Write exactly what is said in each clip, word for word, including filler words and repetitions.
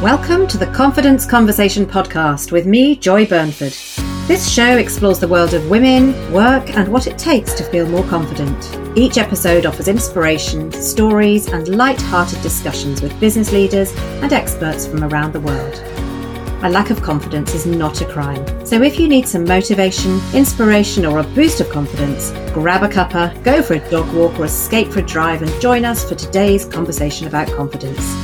Welcome to the Confidence Conversation podcast with me, Joy Burford. This show explores the world of women, work, and what it takes to feel more confident. Each episode offers inspiration, stories, and light-hearted discussions with business leaders and experts from around the world. A lack of confidence is not a crime, so if you need some motivation, inspiration, or a boost of confidence, grab a cuppa, go for a dog walk, or escape for a drive and join us for today's conversation about confidence.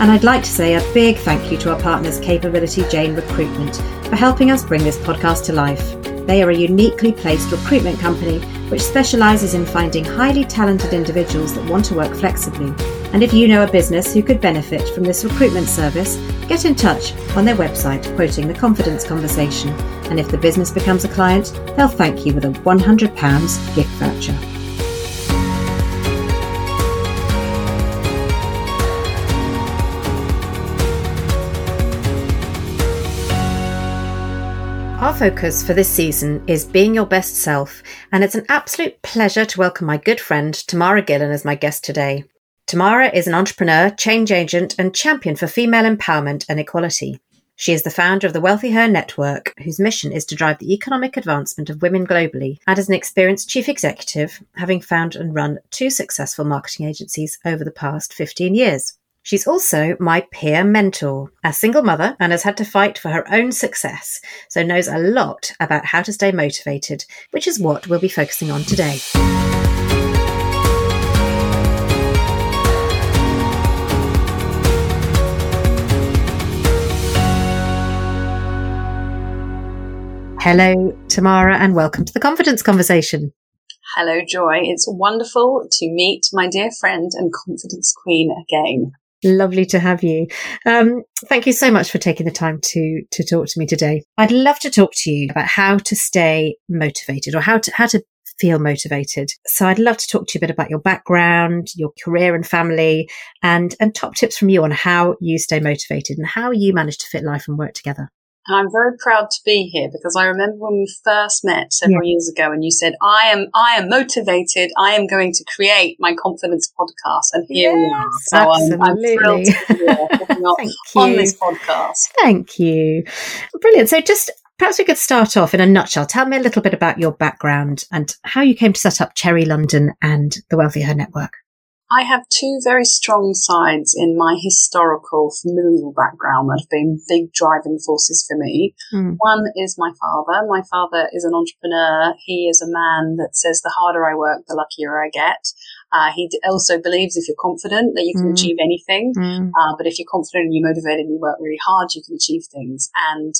And I'd like to say a big thank you to our partners Capability Jane Recruitment for helping us bring this podcast to life. They are a uniquely placed recruitment company which specialises in finding highly talented individuals that want to work flexibly. And if you know a business who could benefit from this recruitment service, get in touch on their website quoting The Confidence Conversation. And if the business becomes a client, they'll thank you with a one hundred pounds gift voucher. Our focus for this season is being your best self, and it's an absolute pleasure to welcome my good friend Tamara Gillan as my guest today. Tamara is an entrepreneur, change agent, and champion for female empowerment and equality. She is the founder of The WealthiHer Network, whose mission is to drive the economic advancement of women globally, and is an experienced chief executive, having found and run two successful marketing agencies over the past fifteen years. She's also my peer mentor, a single mother, and has had to fight for her own success, so knows a lot about how to stay motivated, which is what we'll be focusing on today. Hello, Tamara, and welcome to the Confidence Conversation. Hello, Joy. It's wonderful to meet my dear friend and confidence queen again. Lovely to have you. Um, thank you so much for taking the time to to talk to me today. I'd love to talk to you about how to stay motivated or how to how to feel motivated. So I'd love to talk to you a bit about your background, your career and family, and and top tips from you on how you stay motivated and how you manage to fit life and work together. And I'm very proud to be here because I remember when we first met several yeah. years ago and you said, I am I am motivated. I am going to create my confidence podcast. And here yes, we are. So I'm, I'm thrilled to be here Thank you. on this podcast. Thank you. Brilliant. So just perhaps we could start off in a nutshell. Tell me a little bit about your background and how you came to set up Cherry London and the WealthiHer Network. I have two very strong sides in my historical familial background that have been big driving forces for me. Mm. One is my father. My father is an entrepreneur. He is a man that says the harder I work, the luckier I get. Uh, he also believes if you're confident that you can mm. achieve anything. Mm. Uh, but if you're confident and you're motivated and you work really hard, you can achieve things. And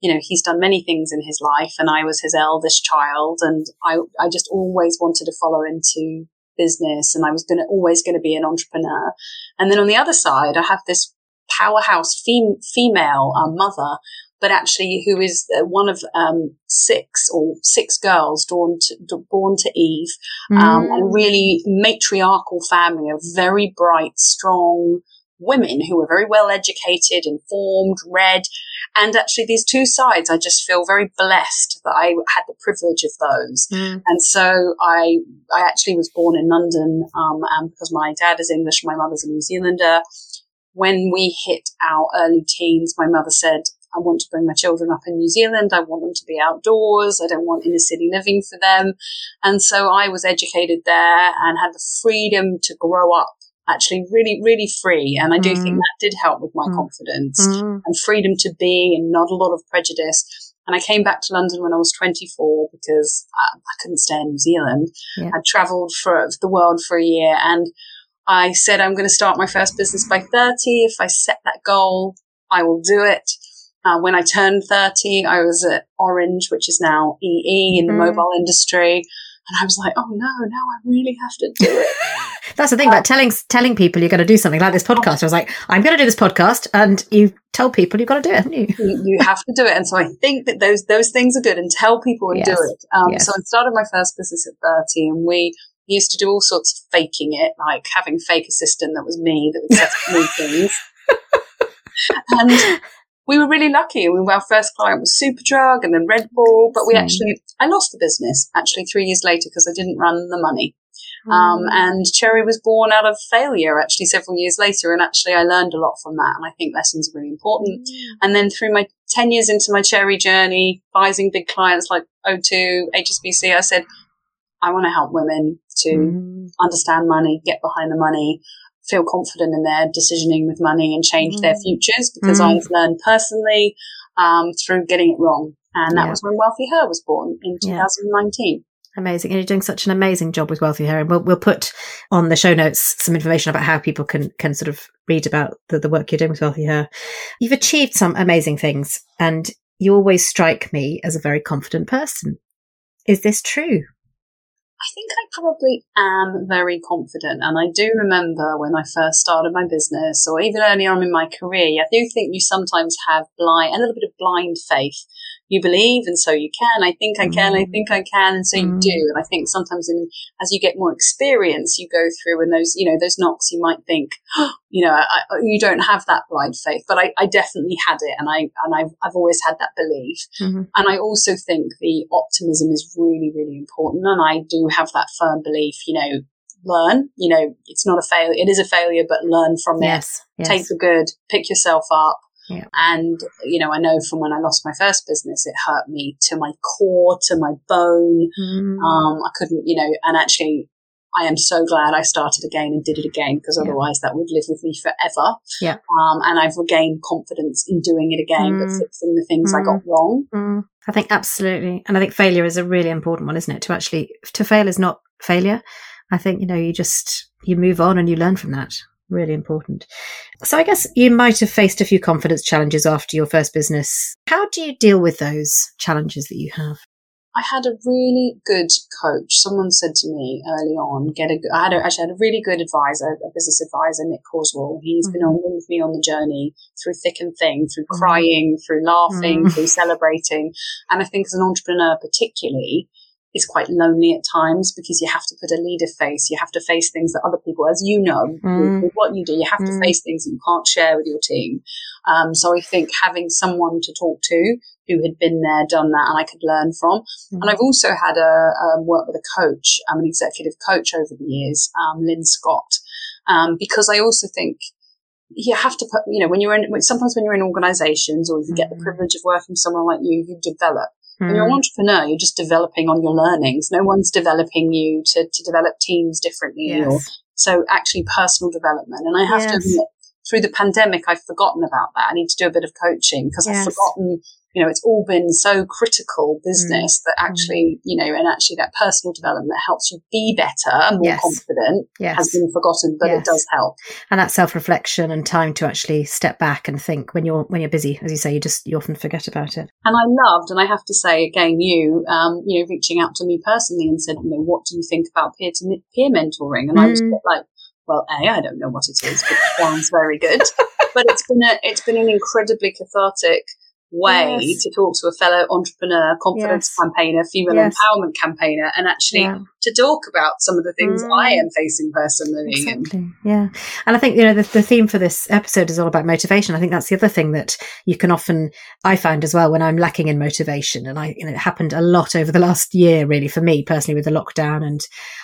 you know, he's done many things in his life and I was his eldest child and I, I just always wanted to follow into business and I was going to always going to be an entrepreneur. And then on the other side, I have this powerhouse fem- female uh, mother, but actually who is one of um, six or six girls born to, born to Eve, um, mm. a really matriarchal family of very bright, strong women who are very well educated, informed, read. And actually these two sides, I just feel very blessed that I had the privilege of those. Mm. And so I, I actually was born in London. Um, and because my dad is English, my mother's a New Zealander. When we hit our early teens, my mother said, I want to bring my children up in New Zealand. I want them to be outdoors. I don't want inner city living for them. And so I was educated there and had the freedom to grow up. Actually really, really free. And I do mm. think that did help with my mm. confidence mm. and freedom to be and not a lot of prejudice. And I came back to London when I was twenty-four because I, I couldn't stay in New Zealand. Yeah. I traveled for the world for a year and I said, I'm going to start my first business by thirty. If I set that goal, I will do it. Uh, when I turned thirty, I was at Orange, which is now E E in mm. the mobile industry. And I was like, oh no, now I really have to do it. That's the thing about um, telling telling people you're going to do something like this podcast. I was like, I'm going to do this podcast, and you tell people you've got to do it, haven't you? you, you have to do it. And so I think that those those things are good, and tell people and yes. do it. Um, yes. So I started my first business at thirty, and we used to do all sorts of faking it, like having a fake assistant that was me that would set up meetings. And we were really lucky. We, our first client was Superdrug and then Red Bull, but we actually, I lost the business actually three years later because I didn't run the money. Um, and Cherry was born out of failure, actually, several years later. And actually, I learned a lot from that. And I think lessons are really important. Mm. And then through my ten years into my Cherry journey, advising big clients like O two, H S B C, I said, I want to help women to mm. understand money, get behind the money, feel confident in their decisioning with money and change mm. their futures, because mm. I've learned personally um, through getting it wrong. And that yeah. was when WealthiHer was born in two thousand nineteen. Yeah. Amazing. And you're doing such an amazing job with WealthiHer. And we'll, we'll put on the show notes some information about how people can can sort of read about the, the work you're doing with WealthiHer. You've achieved some amazing things, and you always strike me as a very confident person. Is this true? I think I probably am very confident. And I do remember when I first started my business, or even early on in my career, I do think you sometimes have blind, a little bit of blind faith. You believe, and so you can. I think I can, I think I can, and so you do. And I think sometimes in as you get more experience, you go through, and those, you know, those knocks, you might think, oh, you know, I, you don't have that blind faith. But I, I definitely had it, and I and I've I've always had that belief. Mm-hmm. And I also think the optimism is really, really important. And I do have that firm belief, you know, learn, you know, it's not a failure, it is a failure, but learn from it. Yes, yes. Take the good, pick yourself up. Yeah. And, you know, I know from when I lost my first business, it hurt me to my core, to my bone. Mm. Um, I couldn't, you know, and actually I am so glad I started again and did it again, because otherwise yeah. that would live with me forever. Yeah. Um, and I've regained confidence in doing it again, mm. but fixing the things mm. I got wrong. Mm. I think absolutely. And I think failure is a really important one, isn't it? To actually, to fail is not failure. I think, you know, you just, you move on and you learn from that. Really important. So I guess you might have faced a few confidence challenges after your first business. How do you deal with those challenges that you have? I had a really good coach. Someone said to me early on, get a, I had a, actually had a really good advisor, a business advisor, Nick Corswell. He's mm. been on with me on the journey through thick and thin, through mm. crying, through laughing, mm. through celebrating. And I think as an entrepreneur particularly, it's quite lonely at times, because you have to put a leader face. You have to face things that other people, as you know, mm. with, with what you do, you have mm. to face things that you can't share with your team. Um, so I think having someone to talk to who had been there, done that, and I could learn from. Mm. And I've also had a um, work with a coach. I'm an executive coach over the years, um, Lynn Scott, um, because I also think you have to put, you know, when you're in, sometimes when you're in organizations, or if you mm. get the privilege of working with someone like you, you develop. When you're an entrepreneur, you're just developing on your learnings. No one's developing you to, to develop teams differently. Yes. Or, so actually personal development. And I have yes. to admit, through the pandemic, I've forgotten about that. I need to do a bit of coaching, because yes. I've forgotten, you know, it's all been so critical business mm. that actually, mm. you know, and actually that personal development that helps you be better, more yes. confident yes. has been forgotten, but yes. it does help. And that self-reflection and time to actually step back and think when you're, when you're busy, as you say, you just, you often forget about it. And I loved, and I have to say again, you, um, you know, reaching out to me personally and said, you know, what do you think about peer to peer mentoring? And mm. I was like, well, A, I don't know what it is, but it sounds very good. But it's been a, it's been an incredibly cathartic way yes. to talk to a fellow entrepreneur, confidence yes. campaigner, female yes. empowerment campaigner, and actually yeah. to talk about some of the things mm. I am facing personally. Exactly. Yeah. And I think, you know, the, the theme for this episode is all about motivation. I think that's the other thing that you can often, I find as well, when I'm lacking in motivation, and I, you know, it happened a lot over the last year, really, for me personally, with the lockdown. And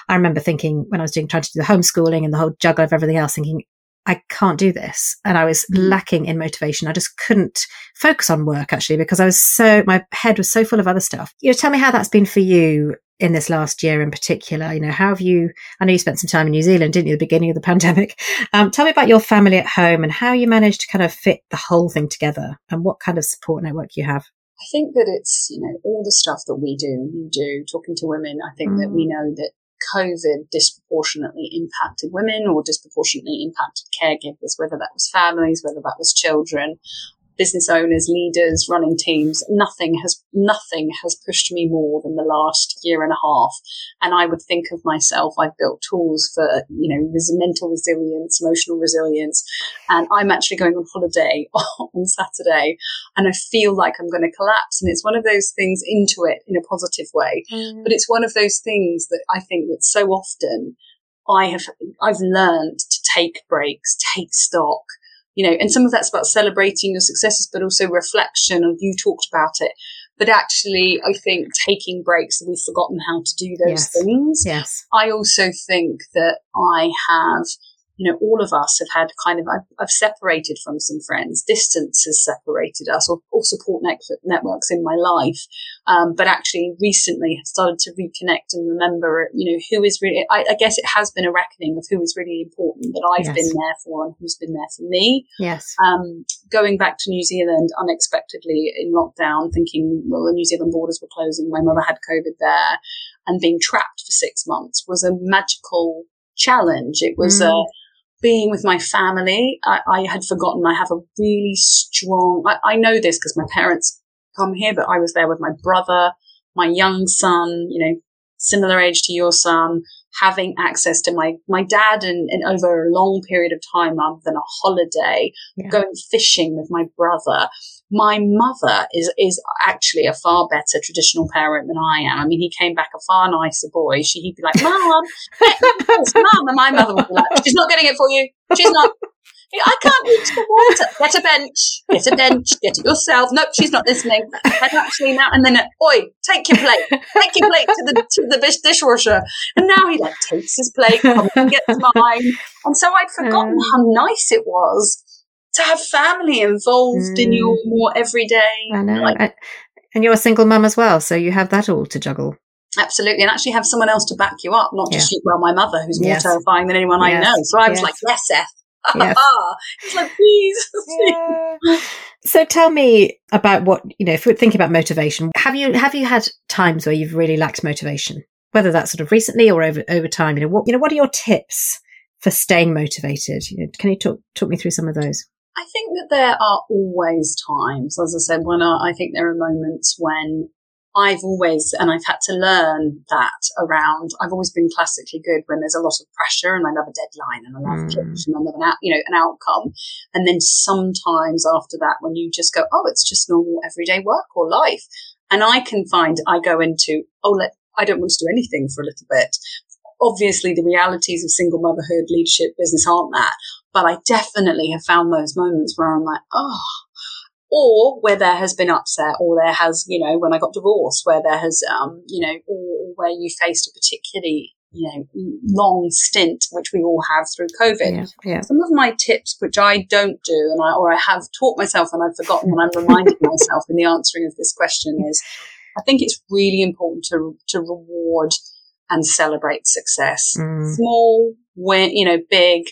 I remember thinking when I was doing, trying to do the homeschooling and the whole juggle of everything else, thinking, I can't do this. And I was lacking in motivation. I just couldn't focus on work, actually, because I was so, my head was so full of other stuff. You know, tell me how that's been for you in this last year in particular. You know, how have you, I know you spent some time in New Zealand, didn't you, at the beginning of the pandemic. Um, tell me about your family at home and how you managed to kind of fit the whole thing together, and what kind of support network you have. I think that it's, you know, all the stuff that we do, you do, talking to women. I think mm. that we know that COVID disproportionately impacted women, or disproportionately impacted caregivers, whether that was families, whether that was children, business owners, leaders, running teams. Nothing has nothing has pushed me more than the last year and a half. And I would think of myself, I've built tools for, you know, res- mental resilience, emotional resilience. And I'm actually going on holiday on Saturday, and I feel like I'm going to collapse. And it's one of those things, into it in a positive way. Mm. But it's one of those things that I think that so often I have, I've learned to take breaks, take stock. You know, and some of that's about celebrating your successes, but also reflection. And you talked about it. But actually, I think taking breaks, we've forgotten how to do those yes. things. Yes. I also think that I have, you know, all of us have had kind of, I've, I've separated from some friends. Distance has separated us, or, or support ne- networks in my life. Um, but actually recently have started to reconnect and remember, you know, who is really, I, I guess it has been a reckoning of who is really important that I've yes. been there for and who's been there for me. Yes. Um, going back to New Zealand unexpectedly in lockdown, thinking, well, the New Zealand borders were closing. My mother had COVID there, and being trapped for six months was a magical challenge. It was mm. a, being with my family. I, I had forgotten I have a really strong, I, I know this because my parents come here, but I was there with my brother, my young son, you know, similar age to your son, having access to my, my dad and, and over a long period of time rather than a holiday, yeah. going fishing with my brother. My mother is, is actually a far better traditional parent than I am. I mean, he came back a far nicer boy. She, he'd be like, Mum, Mum. And my mother would be like, she's not getting it for you. She's not. I can't reach the water. Get a bench. Get a bench. Get it yourself. Nope, she's not listening. And actually now, and then, oi, take your plate. Take your plate to the to the dishwasher. And now he like takes his plate, comes and gets mine. And so I'd forgotten mm. how nice it was to have family involved mm. in your more everyday. I know. Like, I, and you're a single mum as well, so you have that all to juggle. Absolutely, and actually have someone else to back you up, not yeah. just you, well, my mother, who's more yes. terrifying than anyone yes. I know. So I was yes. like, yes, Seth. Yes. It's like, please. Yeah. So tell me about what, you know, if we're thinking about motivation, have you have you had times where you've really lacked motivation, whether that's sort of recently or over over time? You know, what you know, what are your tips for staying motivated? You know, can you talk talk me through some of those? I think that there are always times, as I said, when I, I think there are moments when I've always, and I've had to learn that around, I've always been classically good when there's a lot of pressure and I love a deadline and I love mm. pitch and I love an out, you know, an outcome. And then sometimes after that, when you just go, oh, it's just normal everyday work or life. And I can find, I go into, oh, let, I don't want to do anything for a little bit. Obviously the realities of single motherhood, leadership, business aren't that. But I definitely have found those moments where I'm like, oh, or where there has been upset, or there has, you know, when I got divorced, where there has, um, you know, or where you faced a particularly, you know, long stint, which we all have through COVID. Yeah, yeah. Some of my tips, which I don't do, and I, or I have taught myself and I've forgotten and I'm reminding myself in the answering of this question is, I think it's really important to to reward and celebrate success. Mm. Small, win, you know, big.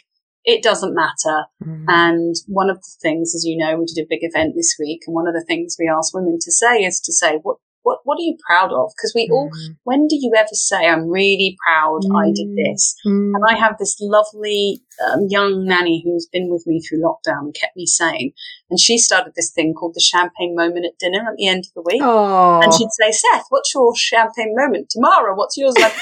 It doesn't matter. Mm. And one of the things, as you know, we did a big event this week. And one of the things we asked women to say is to say, what, what, what are you proud of? Because we mm. all, when do you ever say, I'm really proud mm. I did this? Mm. And I have this lovely um, young nanny who's been with me through lockdown and kept me sane. And she started this thing called the champagne moment at dinner at the end of the week. Aww. And she'd say, Seth, what's your champagne moment? Tamara, what's yours? Like,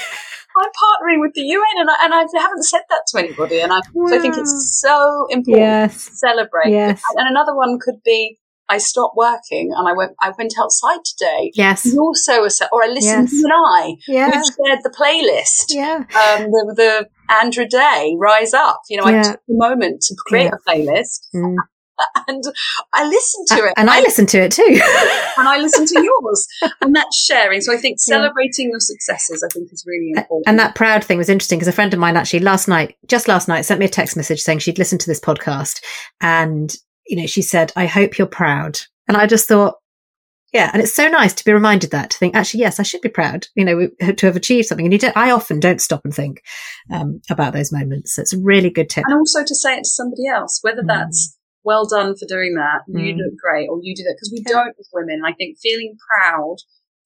I'm partnering with the U N and I, and I haven't said that to anybody. And I, wow. so I think it's so important yes. to celebrate. Yes. And another one could be, I stopped working and I went I went outside today. Yes. You also were, or I listened yes. to Anaï. Yeah. We shared the playlist. Yeah. Um, the, the Andra Day, Rise Up. You know, yeah. I took the moment to create yeah. a playlist. Mm. And I listened to it. And I listened to it too. And I listened to yours. And that's sharing. So I think celebrating yeah. your successes, I think, is really important. And that proud thing was interesting because a friend of mine actually last night, just last night, sent me a text message saying she'd listened to this podcast. And, you know, she said, I hope you're proud. And I just thought, yeah. And it's so nice to be reminded that, to think, actually, yes, I should be proud, you know, to have achieved something. And you don't, I often don't stop and think um, about those moments. So it's a really good tip. And also to say it to somebody else, whether that's, mm. well done for doing that. You mm. look great, or you do that, because we yeah. don't as women. I think feeling proud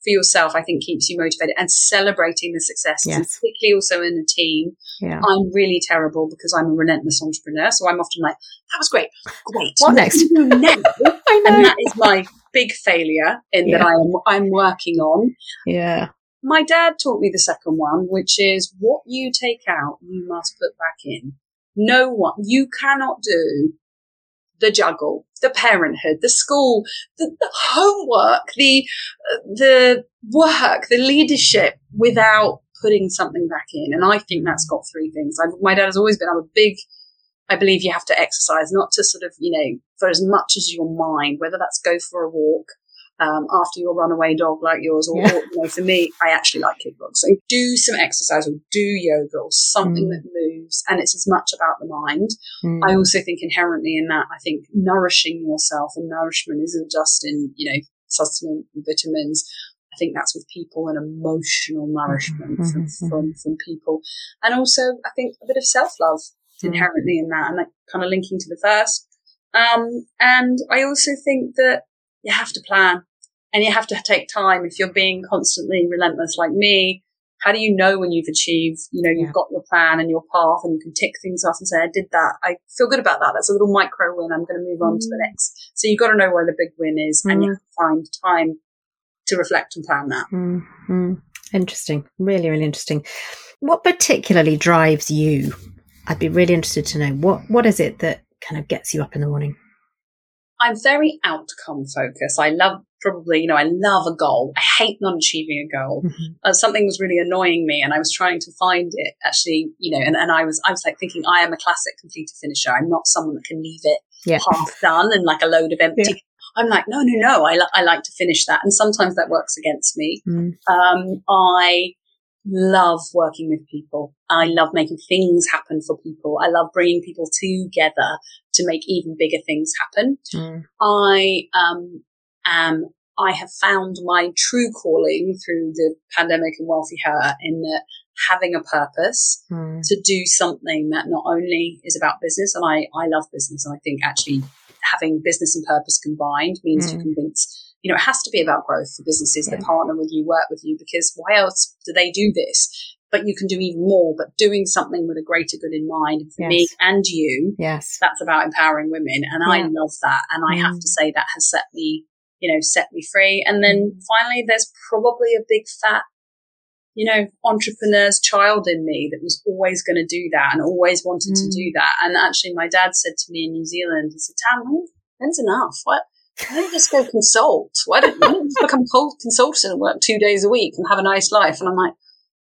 for yourself, I think, keeps you motivated, and celebrating the successes, yes. and particularly also in a team. Yeah. I'm really terrible because I'm a relentless entrepreneur, so I'm often like, "That was great, great. What next?" I know. And that is my big failure in yeah. that I am I'm working on. Yeah. My dad taught me the second one, which is what you take out, you must put back in. No one, you cannot do the juggle, the parenthood, the school, the, the homework, the uh, the work, the leadership without putting something back in. And I think that's got three things. I've, my dad has always been, I'm a big, I believe you have to exercise, not to sort of, you know, for as much as your mind, whether that's go for a walk, um, after your runaway dog like yours, or, yeah. or you know, for me, I actually like kickboxing. Do some exercise or do yoga or something mm. that moves, and it's as much about the mind. Mm. I also think inherently in that, I think nourishing yourself, and nourishment isn't just in, you know, sustenance and vitamins. I think that's with people and emotional nourishment mm-hmm. from, from from people. And also, I think a bit of self-love mm-hmm. inherently in that, and that kind of linking to the first. Um, and I also think that you have to plan and you have to take time. If you're being constantly relentless like me, how do you know when you've achieved, you know, you've yeah. got your plan and your path, and you can tick things off and say, I did that. I feel good about that. That's a little micro win. I'm going to move on mm-hmm. to the next. So you've got to know where the big win is mm-hmm. and you have to find time to reflect and plan that. Mm-hmm. Interesting. Really, really interesting. What particularly drives you? I'd be really interested to know what, what is it that kind of gets you up in the morning? I'm very outcome focused. I love probably, you know, I love a goal. I hate not achieving a goal. Mm-hmm. Uh, something was really annoying me, and I was trying to find it actually, you know, and, and I was, I was like thinking I am a classic completer finisher. I'm not someone that can leave it yeah. half done and like a load of empty. Yeah. I'm like, no, no, no. I, li- I like to finish that. And sometimes that works against me. Mm. Um, I love working with people. I love making things happen for people. I love bringing people together to make even bigger things happen. Mm. I, um, am, I have found my true calling through the pandemic and WealthiHer in that having a purpose mm. to do something that not only is about business, and I, I love business, and I think actually having business and purpose combined means mm. you convince, you know, it has to be about growth for businesses yeah. that partner with you, work with you, because why else do they do this? But you can do even more, but doing something with a greater good in mind for yes. me and you. Yes. That's about empowering women. And yeah. I love that. And I mm. have to say that has set me, you know, set me free. And then finally, there's probably a big fat, you know, entrepreneur's child in me that was always going to do that and always wanted mm. to do that. And actually, my dad said to me in New Zealand, he said, Tam, when's enough? What? Why don't you just go consult? Why don't you become a consultant and work two days a week and have a nice life? And I'm like,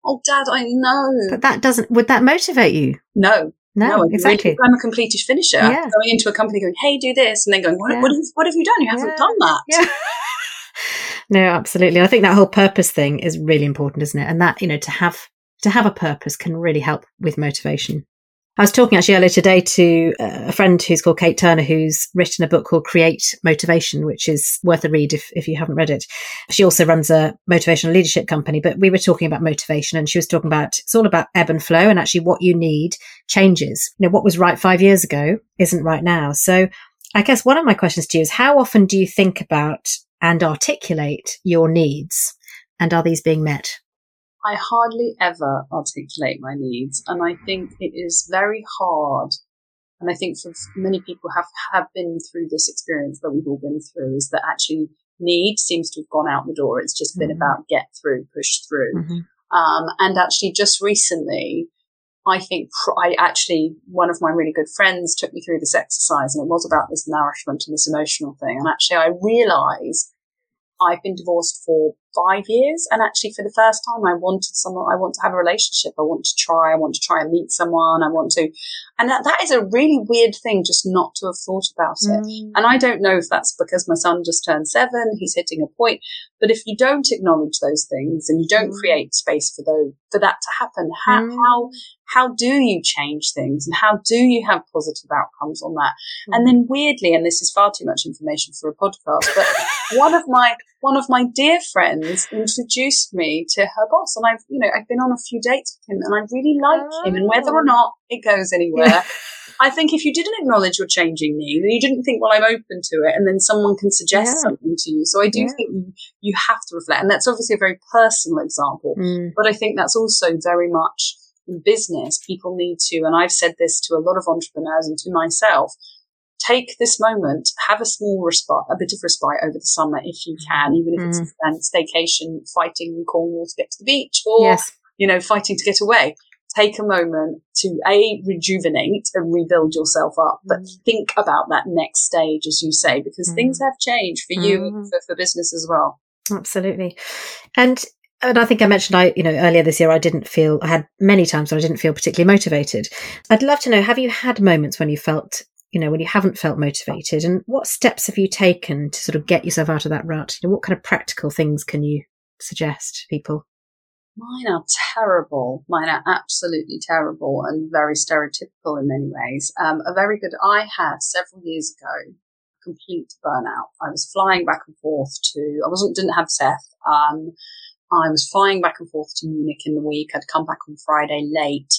oh, Dad, I know. But that doesn't, would that motivate you? No. No, no, exactly. I'm a completed finisher. Yeah. Going into a company going, hey, do this. And then going, what, yeah. what, have, what have you done? You yeah. haven't done that. Yeah. No, absolutely. I think that whole purpose thing is really important, isn't it? And that, you know, to have to have a purpose can really help with motivation. I was talking actually earlier today to a friend who's called Kate Turner, who's written a book called Create Motivation, which is worth a read if, if you haven't read it. She also runs a motivational leadership company, but we were talking about motivation, and she was talking about, it's all about ebb and flow, and actually what you need changes. You know, what was right five years ago isn't right now. So I guess one of my questions to you is, how often do you think about and articulate your needs, and are these being met? I hardly ever articulate my needs, and I think it is very hard, and I think for many people have, have been through this experience that we've all been through, is that actually need seems to have gone out the door. It's just mm-hmm. been about get through, push through. Mm-hmm. Um, and actually just recently, I think pr- I actually, one of my really good friends took me through this exercise, and it was about this nourishment and this emotional thing. And actually I realised I've been divorced for five years. And actually for the first time, I wanted someone, I want to have a relationship. I want to try, I want to try and meet someone. I want to, and that, that is a really weird thing just not to have thought about it. Mm. And I don't know if that's because my son just turned seven, he's hitting a point, but if you don't acknowledge those things and you don't mm. create space for those, for that to happen, how, mm. how, how do you change things, and how do you have positive outcomes on that? Mm. And then weirdly, and this is far too much information for a podcast, but one of my, one of my dear friends introduced me to her boss, and I've, you know, I've been on a few dates with him, and I really like oh. him, and whether or not it goes anywhere, yeah. I think if you didn't acknowledge your changing need, and you didn't think, well, I'm open to it, and then someone can suggest yeah. something to you. So I do yeah. think you, you have to reflect. And that's obviously a very personal example, mm. but I think that's also very much in business. People need to, and I've said this to a lot of entrepreneurs and to myself, take this moment, have a small respite, a bit of respite over the summer if you can, even if mm. it's a staycation, fighting in Cornwall to get to the beach, or, yes. you know, fighting to get away. Take a moment to, A, rejuvenate and rebuild yourself up, but mm. think about that next stage, as you say, because mm. things have changed for you, mm. for, for business as well. Absolutely. And And I think I mentioned, I, you know, earlier this year, I didn't feel, I had many times when I didn't feel particularly motivated. I'd love to know, have you had moments when you felt you know, when you haven't felt motivated? And what steps have you taken to sort of get yourself out of that rut? You know, what kind of practical things can you suggest to people? Mine are terrible. Mine are absolutely terrible and very stereotypical in many ways. Um, a very good, I had several years ago, complete burnout. I was flying back and forth to, I wasn't, didn't have Seth. Um, I was flying back and forth to Munich in the week. I'd come back on Friday late.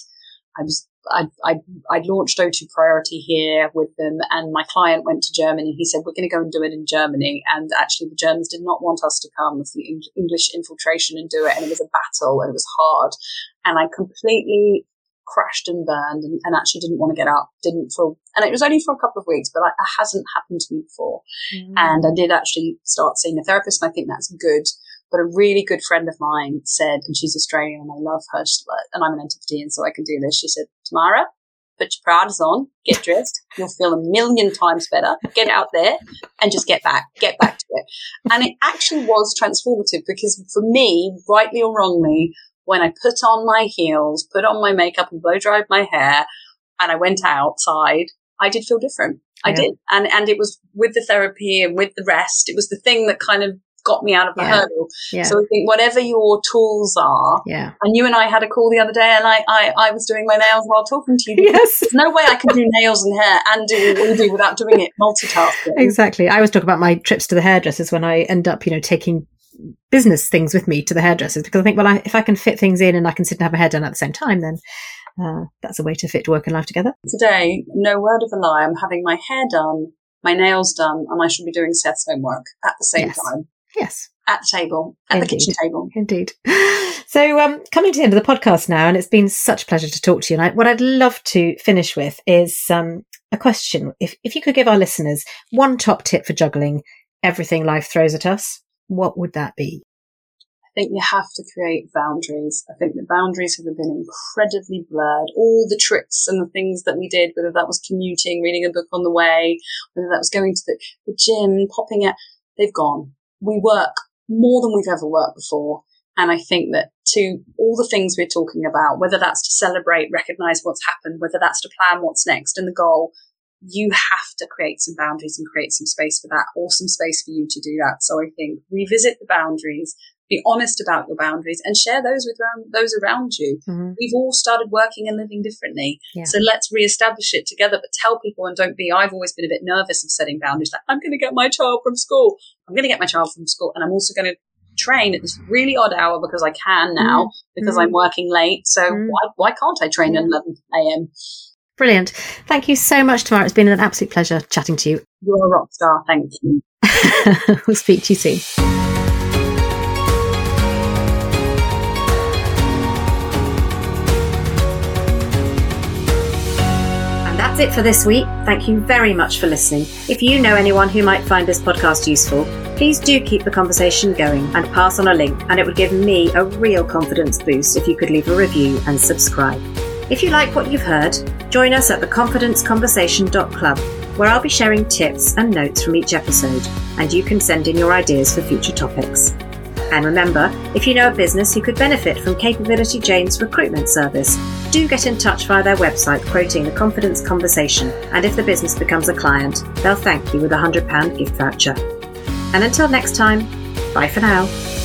I was, I, I, I launched O two Priority here with them, and my client went to Germany. He said, we're going to go and do it in Germany. And actually the Germans did not want us to come as the English infiltration and do it. And it was a battle and it was hard. And I completely crashed and burned and, and actually didn't want to get up. Didn't for, and it was only for a couple of weeks, but like, it hasn't happened to me before. Mm. And I did actually start seeing a therapist, and I think that's good. But a really good friend of mine said, and she's Australian and I love her, and I'm an antipodean, so I can do this. She said, Tamara, put your Pradas on, get dressed, you'll feel a million times better, get out there and just get back, get back to it. And it actually was transformative, because for me, rightly or wrongly, when I put on my heels, put on my makeup and blow dried my hair, and I went outside, I did feel different. I yeah. did. And, and it was with the therapy and with the rest. It was the thing that kind of got me out of the yeah. hurdle. Yeah. So I think whatever your tools are, yeah. and you and I had a call the other day, and I, I, I was doing my nails while talking to you. Yes. There's no way I can do nails and hair and do what we do without doing it multitasking. Exactly. I always talk about my trips to the hairdressers when I end up, you know, taking business things with me to the hairdressers, because I think, well, I, if I can fit things in and I can sit and have my hair done at the same time, then uh, that's a way to fit work and life together. Today, no word of a lie, I'm having my hair done, my nails done, and I should be doing Seth's homework at the same yes. time. Yes. At the table, at Indeed. the kitchen table. Indeed. So um, coming to the end of the podcast now, and it's been such a pleasure to talk to you. And I, what I'd love to finish with is um, a question. If, if you could give our listeners one top tip for juggling everything life throws at us, what would that be? I think you have to create boundaries. I think the boundaries have been incredibly blurred. All the tricks and the things that we did, whether that was commuting, reading a book on the way, whether that was going to the, the gym, popping out, they've gone. We work more than we've ever worked before. And I think that to all the things we're talking about, whether that's to celebrate, recognize what's happened, whether that's to plan what's next and the goal, you have to create some boundaries and create some space for that, or some space for you to do that. So I think revisit the boundaries, be honest about your boundaries, and share those with around, those around you. Mm-hmm. We've all started working and living differently. Yeah. So let's reestablish it together, but tell people, and don't be, I've always been a bit nervous of setting boundaries. Like, I'm going to get my child from school. I'm going to get my child from school. And I'm also going to train at this really odd hour because I can now, mm-hmm. because mm-hmm. I'm working late. So mm-hmm. why, why can't I train at eleven a.m.? Brilliant. Thank you so much, Tamara. It's been an absolute pleasure chatting to you. You're a rock star. Thank you. We'll speak to you soon. That's it for this week. Thank you very much for listening. If you know anyone who might find this podcast useful, please do keep the conversation going and pass on a link, and it would give me a real confidence boost if you could leave a review and subscribe. If you like what you've heard, join us at the confidence conversation dot club, where I'll be sharing tips and notes from each episode, and you can send in your ideas for future topics. And remember, if you know a business who could benefit from Capability Jane's recruitment service, do get in touch via their website quoting The Confidence Conversation, and if the business becomes a client, they'll thank you with a one hundred pounds gift voucher. And until next time, bye for now.